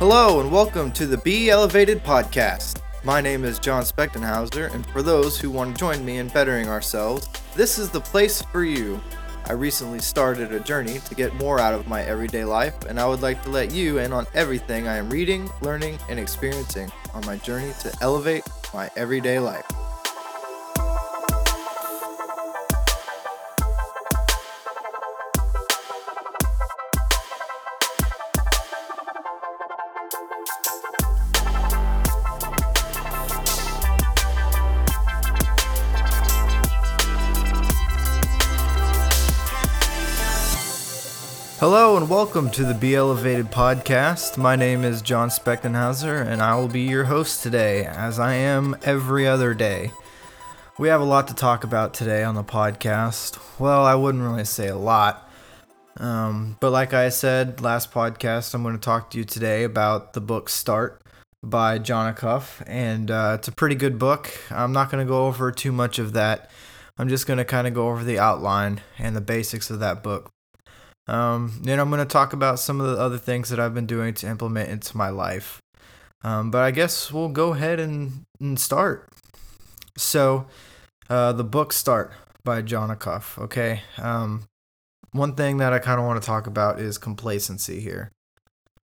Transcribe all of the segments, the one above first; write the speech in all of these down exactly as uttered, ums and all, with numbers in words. Hello and welcome to the Be Elevated Podcast. My name is John Spectenhauser, and for those who want to join me in bettering ourselves, this is the place for you. I recently started a journey to get more out of my everyday life, and I would like to let you in on everything I am reading, learning, and experiencing on my journey to elevate my everyday life. Hello and welcome to the Be Elevated Podcast. My name is John Spectenhauser, and I will be your host today, as I am every other day. We have a lot to talk about today on the podcast. Well, I wouldn't really say a lot, um, but like I said last podcast, I'm going to talk to you today about the book Start by Jon Acuff, and uh, it's a pretty good book. I'm not going to go over too much of that. I'm just going to kind of go over the outline and the basics of that book. Um, then I'm going to talk about some of the other things that I've been doing to implement into my life. Um, but I guess we'll go ahead and, and start. So, uh, the book Start by Jon Acuff, okay? Um, one thing that I kind of want to talk about is complacency here.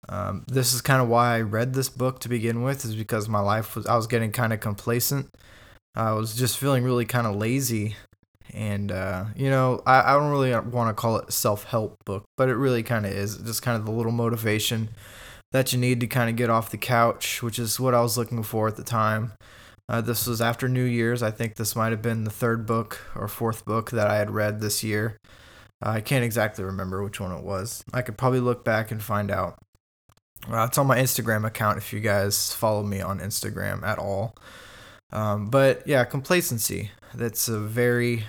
Um, this is kind of why I read this book to begin with, is because my life was, I was getting kind of complacent. I was just feeling really kind of lazy. And, uh, you know, I, I don't really want to call it a self-help book, but it really kind of is. It's just kind of the little motivation that you need to kind of get off the couch, which is what I was looking for at the time. Uh, this was after New Year's. I think this might have been the third book or fourth book that I had read this year. Uh, I can't exactly remember which one it was. I could probably look back and find out. Uh, it's on my Instagram account if you guys follow me on Instagram at all. Um, but, yeah, complacency. That's a very...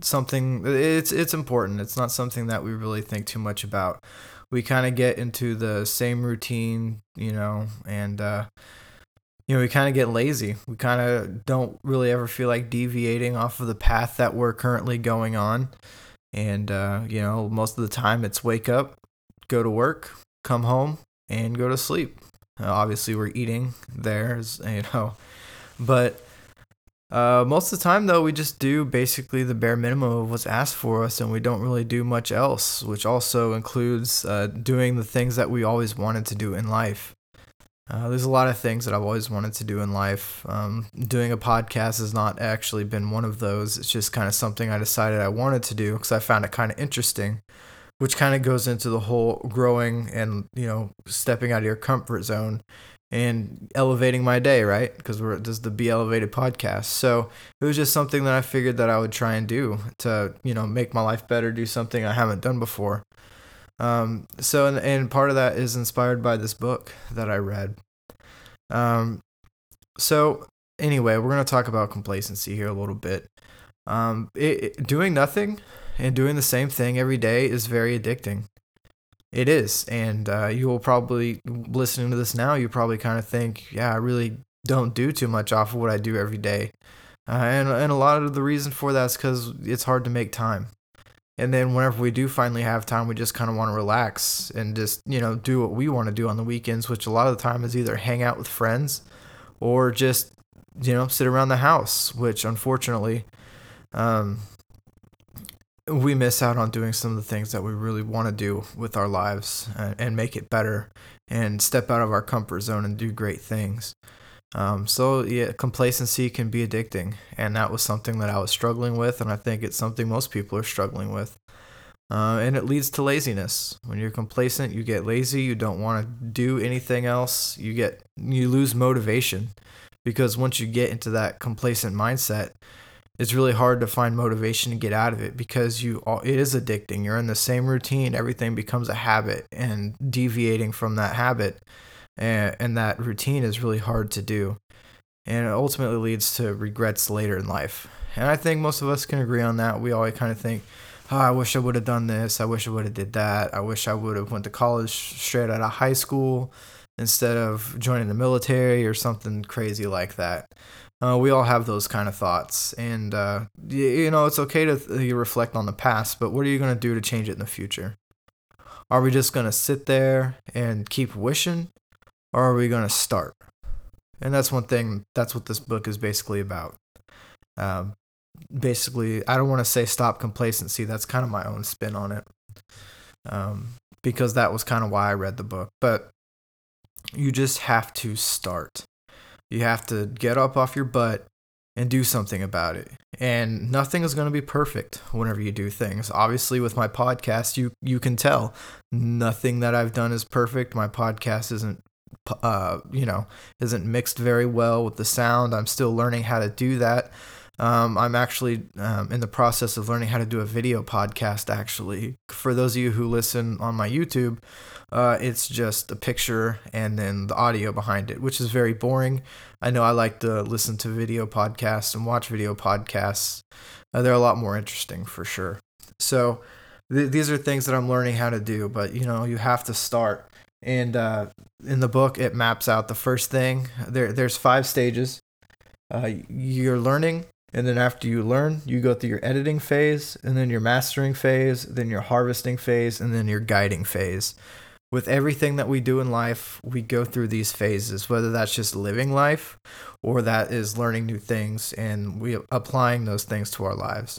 something it's it's important. It's not something that we really think too much about. We kind of get into the same routine, you know, and uh you know, we kind of get lazy. We kind of don't really ever feel like deviating off of the path that we're currently going on. And uh you know, most of the time it's wake up, go to work, come home, and go to sleep. Uh, obviously we're eating there's, you know, but Uh, most of the time, though, we just do basically the bare minimum of what's asked for us, and we don't really do much else, which also includes uh, doing the things that we always wanted to do in life. Uh, there's a lot of things that I've always wanted to do in life. Um, doing a podcast has not actually been one of those. It's just kind of something I decided I wanted to do because I found it kind of interesting, which kind of goes into the whole growing and, you know, stepping out of your comfort zone and elevating my day, right? Because we're this is the Be Elevated Podcast. So it was just something that I figured that I would try and do to, you know, make my life better, do something I haven't done before. Um, so, and, and part of that is inspired by this book that I read. Um, so anyway, we're going to talk about complacency here a little bit. Um, it, it, doing nothing and doing the same thing every day is very addicting. It is, and uh, you will probably, listening to this now, you probably kind of think, yeah, I really don't do too much off of what I do every day. Uh, and, and a lot of the reason for that is because it's hard to make time. And then whenever we do finally have time, we just kind of want to relax and just, you know, do what we want to do on the weekends, which a lot of the time is either hang out with friends or just, you know, sit around the house, which unfortunately... Um, we miss out on doing some of the things that we really want to do with our lives and, and make it better and step out of our comfort zone and do great things. Um, so yeah, complacency can be addicting. And that was something that I was struggling with. And I think it's something most people are struggling with. Uh, and it leads to laziness. When you're complacent, you get lazy. You don't want to do anything else. You get, you lose motivation, because once you get into that complacent mindset, it's really hard to find motivation to get out of it, because you it is addicting. You're in the same routine. Everything becomes a habit, and deviating from that habit and, and that routine is really hard to do. And it ultimately leads to regrets later in life. And I think most of us can agree on that. We always kind of think, oh, I wish I would have done this. I wish I would have did that. I wish I would have went to college straight out of high school instead of joining the military or something crazy like that. Uh, we all have those kind of thoughts, and uh, you, you know, it's okay to th- reflect on the past, but what are you going to do to change it in the future? Are we just going to sit there and keep wishing, or are we going to start? And that's one thing, that's what this book is basically about. Um, basically, I don't want to say stop complacency. That's kind of my own spin on it, um, because that was kind of why I read the book. But you just have to start. You have to get up off your butt and do something about it. And nothing is going to be perfect whenever you do things. Obviously, with my podcast, you, you can tell nothing that I've done is perfect. My podcast isn't, uh, you know, isn't mixed very well with the sound. I'm still learning how to do that. Um, I'm actually um, in the process of learning how to do a video podcast, actually. For those of you who listen on my YouTube, uh, it's just a picture and then the audio behind it, which is very boring. I know I like to listen to video podcasts and watch video podcasts. Uh, they're a lot more interesting for sure. So th- these are things that I'm learning how to do, but you know, you have to start. And uh, in the book, it maps out the first thing. There, there's five stages. Uh, you're learning. And then after you learn, you go through your editing phase, and then your mastering phase, then your harvesting phase, and then your guiding phase. With everything that we do in life, we go through these phases, whether that's just living life or that is learning new things and we applying those things to our lives.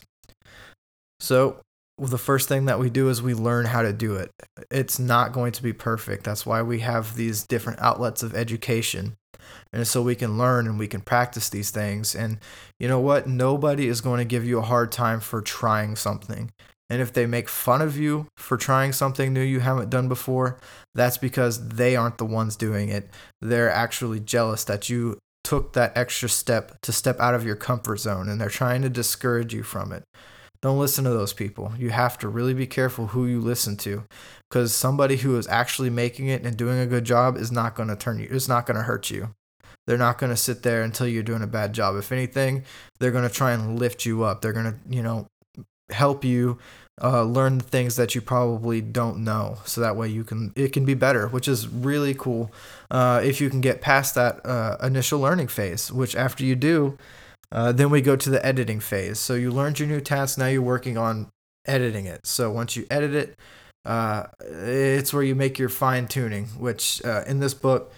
So well, the first thing that we do is we learn how to do it. It's not going to be perfect. That's why we have these different outlets of education. And so we can learn and we can practice these things. And you know what? Nobody is going to give you a hard time for trying something. And if they make fun of you for trying something new you haven't done before, that's because they aren't the ones doing it. They're actually jealous that you took that extra step to step out of your comfort zone, and they're trying to discourage you from it. Don't listen to those people. You have to really be careful who you listen to, because somebody who is actually making it and doing a good job is not going to turn you. It's not going to hurt you. They're not going to sit there until you're doing a bad job. If anything, they're going to try and lift you up. They're going to, you know, help you uh, learn things that you probably don't know, so that way you can it can be better, which is really cool uh, if you can get past that uh, initial learning phase. Which after you do. Uh, then we go to the editing phase. So you learned your new task. Now you're working on editing it. So once you edit it, uh, it's where you make your fine tuning, which uh, in this book,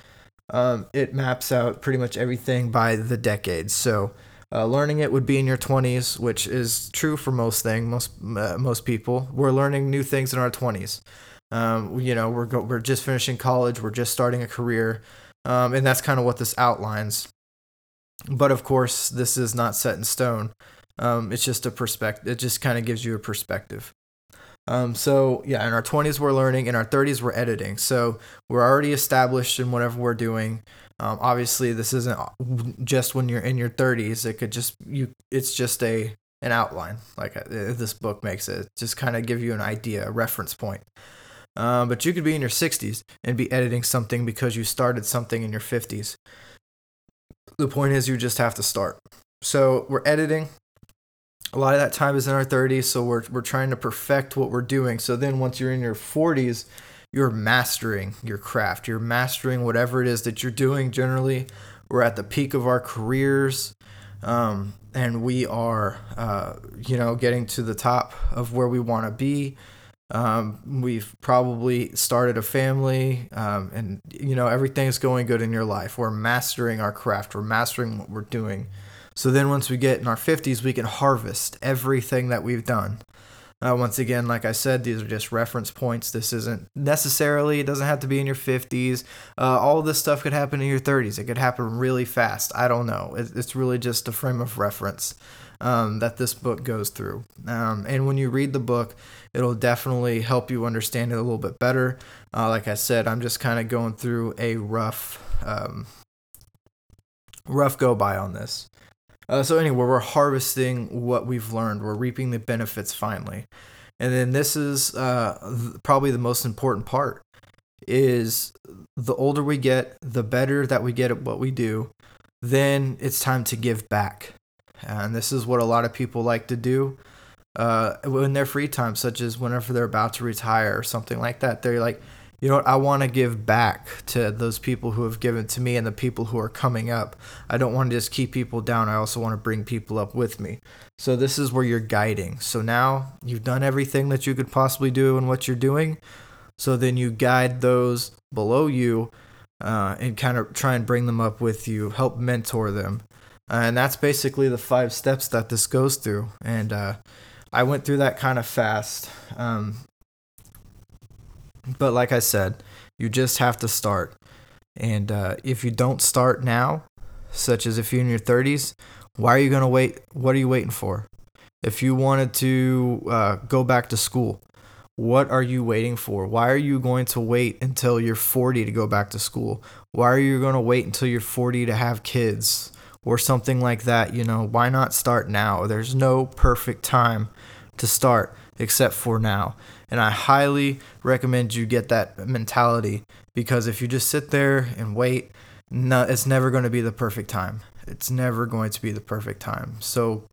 um, it maps out pretty much everything by the decades. So uh, learning it would be in your twenties, which is true for most things. Most uh, most people, we're learning new things in our twenties. Um, you know, we're go- we're just finishing college. We're just starting a career, um, and that's kind of what this outlines. But of course, this is not set in stone. Um, it's just a perspective. It just kind of gives you a perspective. Um, so yeah, in our twenties, we're learning. In our thirties, we're editing. So we're already established in whatever we're doing. Um, obviously, this isn't just when you're in your thirties. It could just you. It's just a an outline, like this book makes it. Just kind of give you an idea, a reference point. Um, but you could be in your sixties and be editing something because you started something in your fifties. The point is you just have to start. So we're editing. A lot of that time is in our thirties, so we're we're trying to perfect what we're doing. So then once you're in your forties, you're mastering your craft. You're mastering whatever it is that you're doing generally. We're at the peak of our careers, um, and we are uh, you know, getting to the top of where we want to be. Um, we've probably started a family, um, and you know, everything's going good in your life. We're mastering our craft. We're mastering what we're doing. So then once we get in our fifties, we can harvest everything that we've done. Uh, once again, like I said, these are just reference points. This isn't necessarily, it doesn't have to be in your fifties. Uh, all of this stuff could happen in your thirties. It could happen really fast. I don't know. It, it's really just a frame of reference. Um, that this book goes through. Um, and when you read the book, it'll definitely help you understand it a little bit better. Uh, like I said, I'm just kind of going through a rough, um, rough go by on this. Uh, so anyway, we're harvesting what we've learned. We're reaping the benefits finally. And then this is uh, probably the most important part is the older we get, the better that we get at what we do. Then it's time to give back. And this is what a lot of people like to do uh, in their free time, such as whenever they're about to retire or something like that. They're like, you know what, I want to give back to those people who have given to me and the people who are coming up. I don't want to just keep people down. I also want to bring people up with me. So this is where you're guiding. So now you've done everything that you could possibly do in what you're doing. So then you guide those below you uh, and kind of try and bring them up with you, help mentor them. Uh, and that's basically the five steps that this goes through. And uh, I went through that kind of fast. Um, but like I said, you just have to start. And uh, if you don't start now, such as if you're in your thirties, why are you going to wait? What are you waiting for? If you wanted to uh, go back to school, what are you waiting for? Why are you going to wait until you're forty to go back to school? Why are you going to wait until you're forty to have kids or something like that? You know, why not start now? There's no perfect time to start except for now. And I highly recommend you get that mentality, because if you just sit there and wait, no, it's never going to be the perfect time. It's never going to be the perfect time. So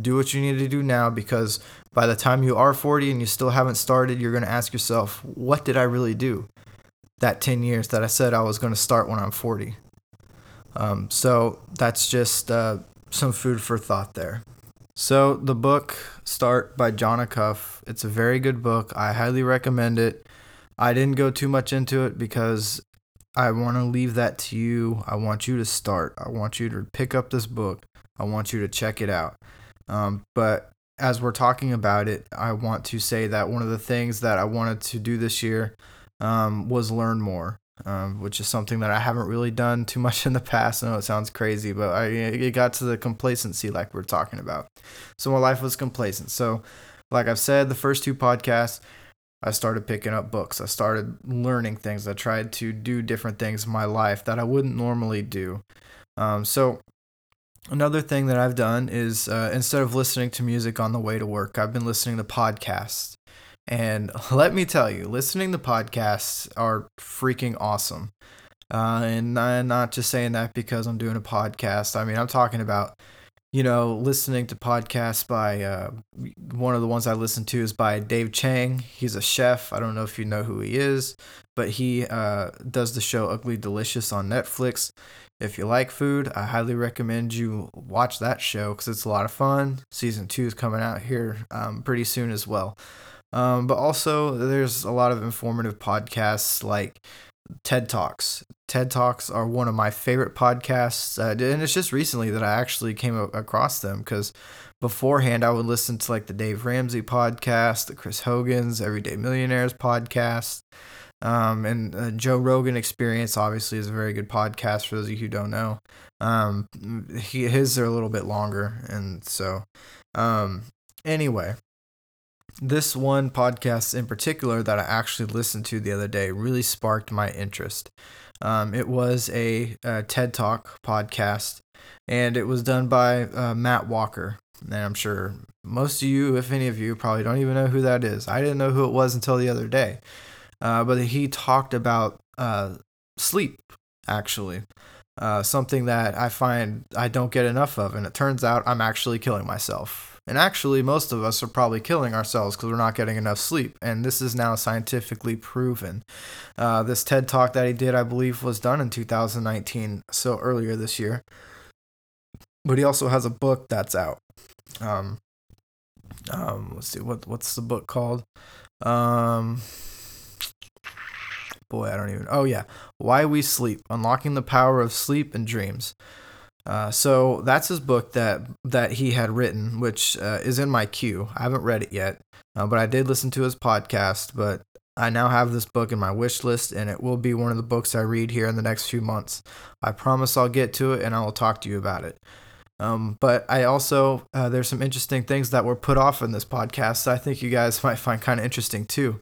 do what you need to do now, because by the time you are forty and you still haven't started, you're going to ask yourself, what did I really do that ten years that I said I was going to start when I'm forty? Um, so that's just uh, some food for thought there. So the book, Start by Jon Acuff, it's a very good book. I highly recommend it. I didn't go too much into it because I want to leave that to you. I want you to start. I want you to pick up this book. I want you to check it out. Um, but as we're talking about it, I want to say that one of the things that I wanted to do this year um, was learn more, um, which is something that I haven't really done too much in the past. I know it sounds crazy, but I, it got to the complacency like we're talking about. So my life was complacent. So like I've said, the first two podcasts, I started picking up books. I started learning things. I tried to do different things in my life that I wouldn't normally do. Um, so another thing that I've done is uh, instead of listening to music on the way to work, I've been listening to podcasts. And let me tell you, listening to podcasts are freaking awesome. Uh, and I'm not just saying that because I'm doing a podcast. I mean, I'm talking about, you know, listening to podcasts by uh, one of the ones I listen to is by Dave Chang. He's a chef. I don't know if you know who he is, but he uh, does the show Ugly Delicious on Netflix. If you like food, I highly recommend you watch that show because it's a lot of fun. Season two is coming out here um, pretty soon as well. Um, but also, there's a lot of informative podcasts like TED Talks. TED Talks are one of my favorite podcasts, uh, and it's just recently that I actually came across them, because beforehand I would listen to like the Dave Ramsey podcast, the Chris Hogan's Everyday Millionaires podcast, um, and uh, Joe Rogan Experience obviously is a very good podcast for those of you who don't know. Um, he, his are a little bit longer, and so um, anyway. This one podcast in particular that I actually listened to the other day really sparked my interest. Um, it was a, a TED Talk podcast, and it was done by uh, Matt Walker. And I'm sure most of you, if any of you, probably don't even know who that is. I didn't know who it was until the other day. Uh, but he talked about uh, sleep, actually, uh, something that I find I don't get enough of. And it turns out I'm actually killing myself. And actually, most of us are probably killing ourselves because we're not getting enough sleep. And this is now scientifically proven. Uh, this TED Talk that he did, I believe, was done in two thousand nineteen, so earlier this year. But he also has a book that's out. Um, um, let's see, what what's the book called? Um, boy, I don't even... Oh, yeah. Why We Sleep, Unlocking the Power of Sleep and Dreams. Uh, so that's his book that that he had written, which uh, is in my queue. I haven't read it yet, uh, but I did listen to his podcast. But I now have this book in my wish list, and it will be one of the books I read here in the next few months. I promise I'll get to it, and I will talk to you about it. Um, but I also, uh, there's some interesting things that were put off in this podcast that I think you guys might find kind of interesting too.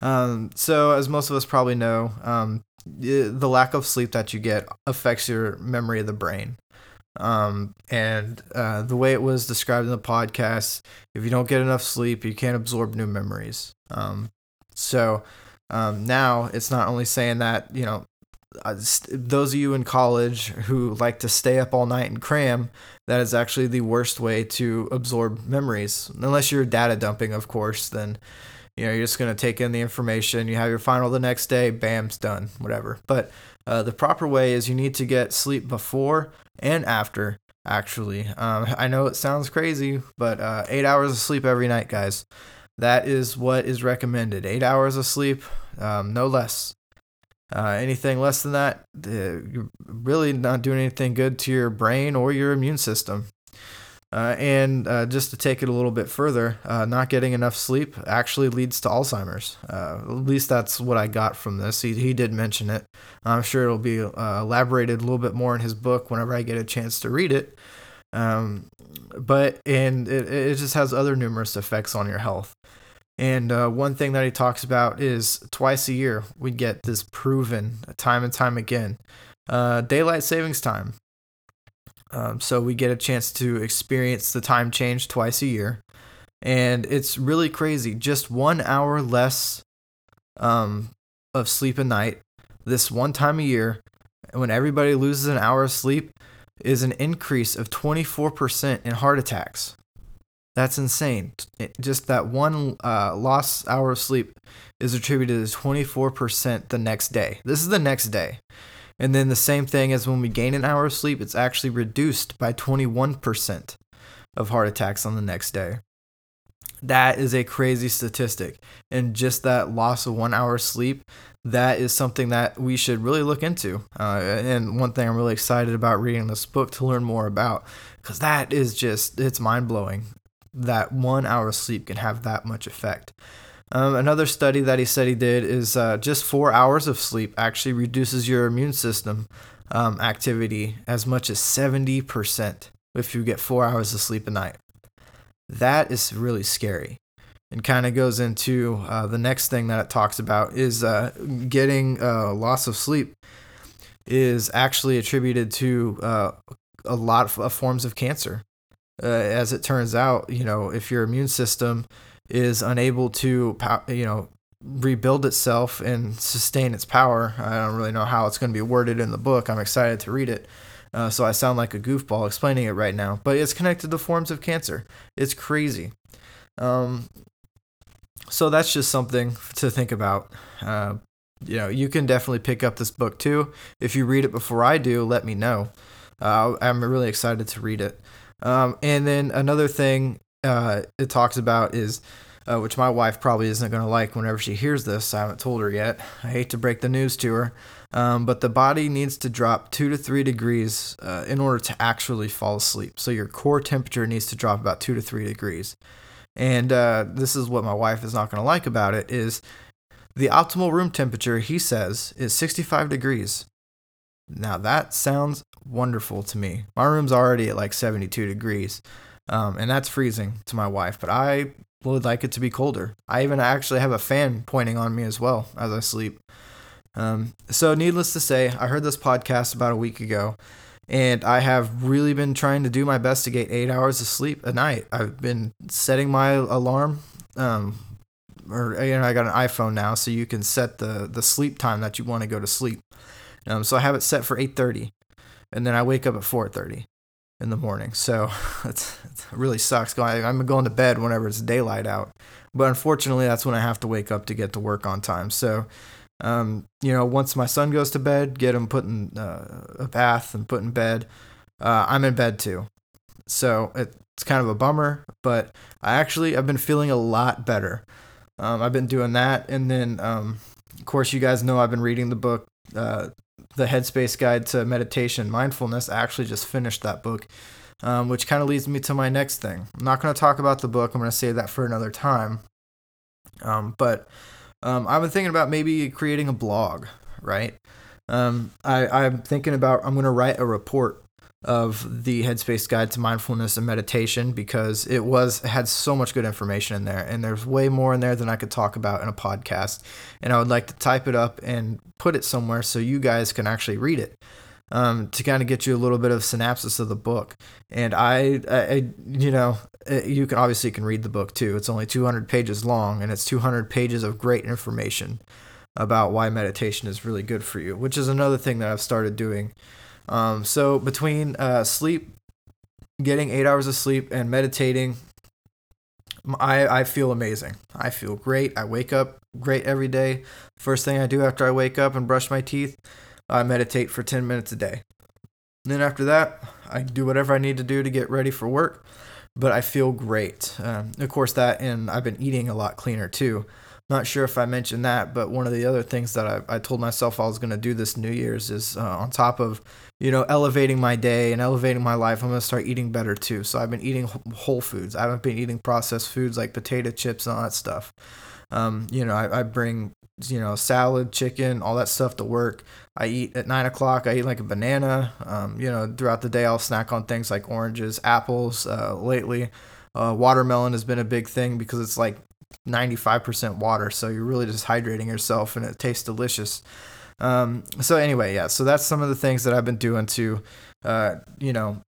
Um, so as most of us probably know, um, the lack of sleep that you get affects your memory of the brain. Um, and uh, the way it was described in the podcast, if you don't get enough sleep, you can't absorb new memories. Um, so um, now it's not only saying that, you know, those of you in college who like to stay up all night and cram, that is actually the worst way to absorb memories. Unless you're data dumping, of course, then, you know, you're just going to take in the information. You have your final the next day, bam's done, whatever. But uh, the proper way is you need to get sleep before and after, actually. Um, I know it sounds crazy, but uh, eight hours of sleep every night, guys. That is what is recommended. Eight hours of sleep, um, no less. Uh, anything less than that, uh, you're really not doing anything good to your brain or your immune system. Uh, and uh, just to take it a little bit further, uh, not getting enough sleep actually leads to Alzheimer's. Uh, at least that's what I got from this. He, he did mention it. I'm sure it'll be uh, elaborated a little bit more in his book whenever I get a chance to read it. Um, but and it, it just has other numerous effects on your health. And uh, one thing that he talks about is twice a year we get this proven time and time again, uh, daylight savings time. Um, so we get a chance to experience the time change twice a year, and it's really crazy. Just one hour less um, of sleep a night this one time a year, when everybody loses an hour of sleep, is an increase of twenty-four percent in heart attacks. That's insane. It, just that one uh, lost hour of sleep is attributed to twenty-four percent the next day. This is the next day. And then the same thing as when we gain an hour of sleep, it's actually reduced by twenty-one percent of heart attacks on the next day. That is a crazy statistic. And just that loss of one hour of sleep, that is something that we should really look into. Uh, and one thing I'm really excited about reading this book to learn more about, because that is just, it's mind-blowing that one hour of sleep can have that much effect. Um, another study that he said he did is uh, just four hours of sleep actually reduces your immune system um, activity as much as seventy percent if you get four hours of sleep a night. That is really scary, and kind of goes into uh, the next thing that it talks about is uh, getting uh, loss of sleep is actually attributed to uh, a lot of forms of cancer. Uh, as it turns out, you know, if your immune system is unable to, you know, rebuild itself and sustain its power. I don't really know how it's going to be worded in the book. I'm excited to read it. Uh, so I sound like a goofball explaining it right now, but it's connected to forms of cancer. It's crazy. Um, so that's just something to think about. Uh, you know, you can definitely pick up this book too. If you read it before I do, let me know. Uh, I'm really excited to read it. Um, and then another thing Uh, it talks about is, uh, which my wife probably isn't going to like whenever she hears this. I haven't told her yet. I hate to break the news to her, um, but the body needs to drop two to three degrees uh, in order to actually fall asleep. So your core temperature needs to drop about two to three degrees. And uh, this is what my wife is not going to like about it is the optimal room temperature, he says, is sixty-five degrees. Now that sounds wonderful to me. My room's already at like seventy-two degrees. Um, and that's freezing to my wife, but I would like it to be colder. I even actually have a fan pointing on me as well as I sleep. Um, so needless to say, I heard this podcast about a week ago, and I have really been trying to do my best to get eight hours of sleep a night. I've been setting my alarm, um, or you know, I got an iPhone now, so you can set the, the sleep time that you want to go to sleep. Um, so I have it set for eight thirty, and then I wake up at four thirty. In the morning. So it's, it really sucks. Going, I'm going to bed whenever it's daylight out. But unfortunately, that's when I have to wake up to get to work on time. So, um, you know, once my son goes to bed, get him put in uh, a bath and put in bed, uh, I'm in bed too. So it's kind of a bummer, but I actually, I've been feeling a lot better. Um, I've been doing that. And then, um, of course, you guys know I've been reading the book, uh, The Headspace Guide to Meditation and Mindfulness. I actually just finished that book, um, which kind of leads me to my next thing. I'm not going to talk about the book. I'm going to save that for another time. Um, but um, I've been thinking about maybe creating a blog, right? Um, I, I'm thinking about I'm going to write a report of the Headspace Guide to Mindfulness and Meditation, because it was it had so much good information in there, and there's way more in there than I could talk about in a podcast, and I would like to type it up and put it somewhere so you guys can actually read it, um, to kind of get you a little bit of synopsis of the book. And I, I you know you can obviously can read the book too. It's only two hundred pages long, and it's two hundred pages of great information about why meditation is really good for you, which is another thing that I've started doing. Um, so between uh, sleep, getting eight hours of sleep, and meditating, I, I feel amazing. I feel great. I wake up great every day. First thing I do after I wake up and brush my teeth, I meditate for ten minutes a day. And then after that, I do whatever I need to do to get ready for work, but I feel great. Um, of course, that and I've been eating a lot cleaner too. Not sure if I mentioned that, but one of the other things that I, I told myself I was going to do this New Year's is uh, on top of, you know, elevating my day and elevating my life, I'm going to start eating better too. So I've been eating whole foods. I haven't been eating processed foods like potato chips and all that stuff. Um, you know, I, I bring, you know, salad, chicken, all that stuff to work. I eat at nine o'clock. I eat like a banana. Um, you know, throughout the day, I'll snack on things like oranges, apples. Uh, lately, uh, watermelon has been a big thing because it's like ninety-five percent water, so you're really just hydrating yourself and it tastes delicious. Um, so anyway, yeah, so that's some of the things that I've been doing to, uh, you know,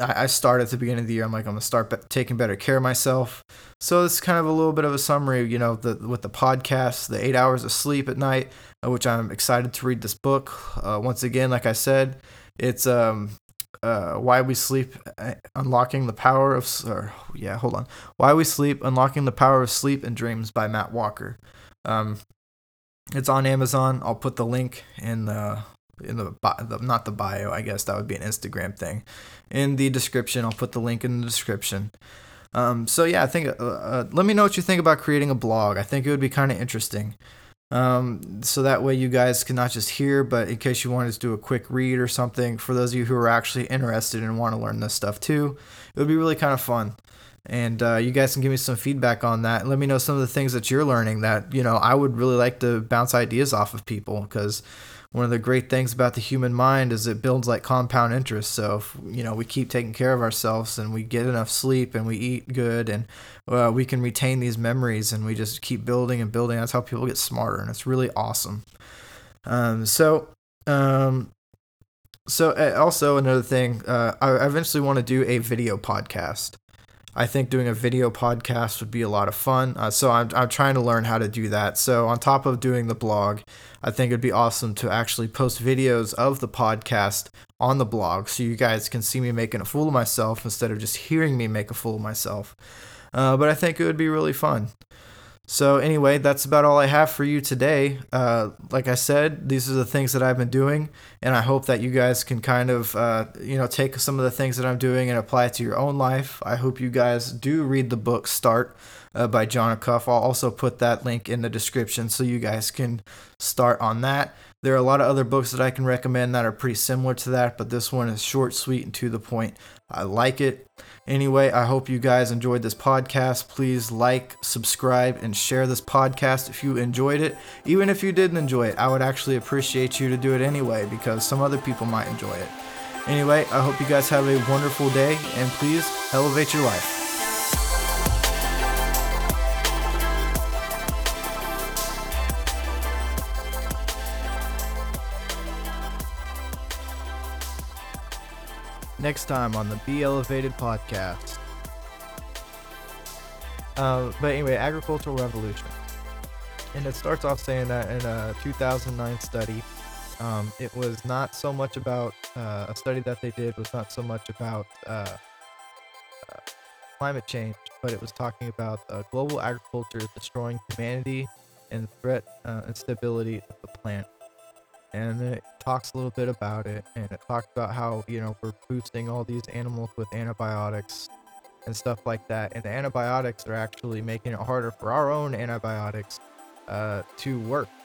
I, I started at the beginning of the year. I'm like, I'm gonna start be- taking better care of myself. So it's kind of a little bit of a summary, you know, the, with the podcast, the eight hours of sleep at night, uh, which I'm excited to read this book. Uh, once again, like I said, it's, um, Uh, Why We Sleep, Unlocking the Power of, or, yeah, hold on. Why We Sleep, Unlocking the Power of Sleep and Dreams by Matt Walker. Um, it's on Amazon. I'll put the link in the, in the, the, not the bio, I guess that would be an Instagram thing. In the description, I'll put the link in the description. Um, so yeah, I think, uh, uh, let me know what you think about creating a blog. I think it would be kind of interesting. Um, so that way you guys can not just hear, but in case you wanted to do a quick read or something, for those of you who are actually interested and want to learn this stuff too, it would be really kind of fun. And, uh, you guys can give me some feedback on that. Let me know some of the things that you're learning that, you know, I would really like to bounce ideas off of people, because one of the great things about the human mind is it builds like compound interest. So, if, you know, we keep taking care of ourselves and we get enough sleep and we eat good and Uh, we can retain these memories and we just keep building and building. That's how people get smarter, and it's really awesome. Um, so, um, so also another thing, uh, I eventually want to do a video podcast. I think doing a video podcast would be a lot of fun. Uh, so I'm, I'm trying to learn how to do that. So on top of doing the blog, I think it'd be awesome to actually post videos of the podcast on the blog, so you guys can see me making a fool of myself instead of just hearing me make a fool of myself. Uh, but I think it would be really fun. So anyway, that's about all I have for you today. Uh, like I said, these are the things that I've been doing, and I hope that you guys can kind of, uh, you know, take some of the things that I'm doing and apply it to your own life. I hope you guys do read the book Start uh, by Jon Acuff. I'll also put that link in the description so you guys can start on that. There are a lot of other books that I can recommend that are pretty similar to that, but this one is short, sweet, and to the point. I like it. Anyway, I hope you guys enjoyed this podcast. Please like, subscribe, and share this podcast if you enjoyed it. Even if you didn't enjoy it, I would actually appreciate you to do it anyway, because some other people might enjoy it. Anyway, I hope you guys have a wonderful day, and please elevate your life. Next time on the Be Elevated Podcast. Uh, but anyway, agricultural revolution. And it starts off saying that in a two thousand nine study, um, it was not so much about, uh, a study that they did was not so much about uh, uh, climate change, but it was talking about uh, global agriculture destroying humanity and the threat uh, and stability of the planet. And then it talks a little bit about it, and it talks about how, you know, we're boosting all these animals with antibiotics and stuff like that. And the antibiotics are actually making it harder for our own antibiotics uh, to work.